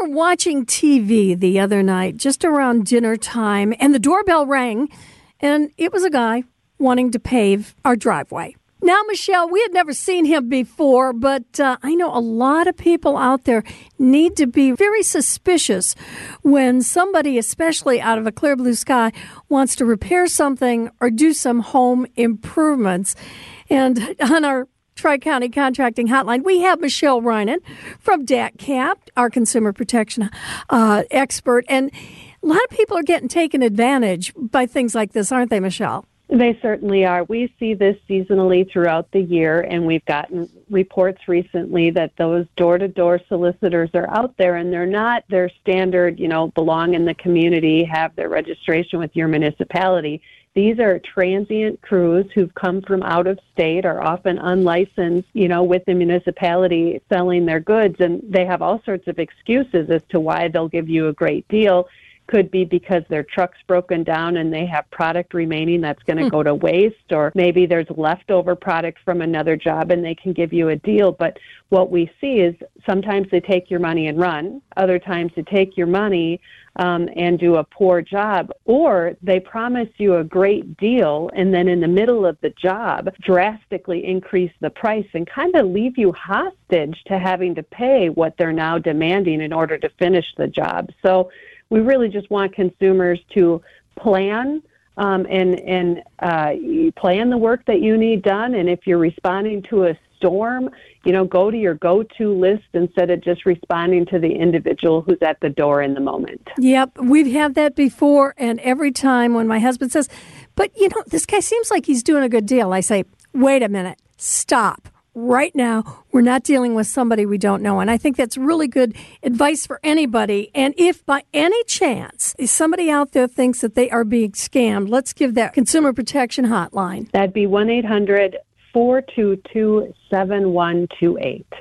were watching TV the other night, just around dinner time, and the doorbell rang, and it was a guy wanting to pave our driveway. Now, Michelle, we had never seen him before, but I know a lot of people out there need to be very suspicious when somebody, especially out of a clear blue sky, wants to repair something or do some home improvements. And on our Tri-County Contracting Hotline, we have Michelle Reinen from DATCP, our consumer protection expert. And a lot of people are getting taken advantage by things like this, aren't they, Michelle? They certainly are. We see this seasonally throughout the year, and we've gotten reports recently that those door-to-door solicitors are out there, and they're not their standard, belong in the community, have their registration with your municipality. These are transient crews who've come from out of state, are often unlicensed, with the municipality selling their goods, and they have all sorts of excuses as to why they'll give you a great deal. Could be because their truck's broken down and they have product remaining that's going to go to waste, or maybe there's leftover product from another job and they can give you a deal. But what we see is sometimes they take your money and run. Other times they take your money and do a poor job, or they promise you a great deal and then in the middle of the job drastically increase the price and kind of leave you hostage to having to pay what they're now demanding in order to finish the job. So we really just want consumers to plan plan the work that you need done. And if you're responding to a storm, go to your go-to list instead of just responding to the individual who's at the door in the moment. Yep, we've had that before. And every time when my husband says, but this guy seems like he's doing a good deal, I say, wait a minute, stop. Right now, we're not dealing with somebody we don't know. And I think that's really good advice for anybody. And if by any chance somebody out there thinks that they are being scammed, let's give that consumer protection hotline. That'd be 1-800-422-7128.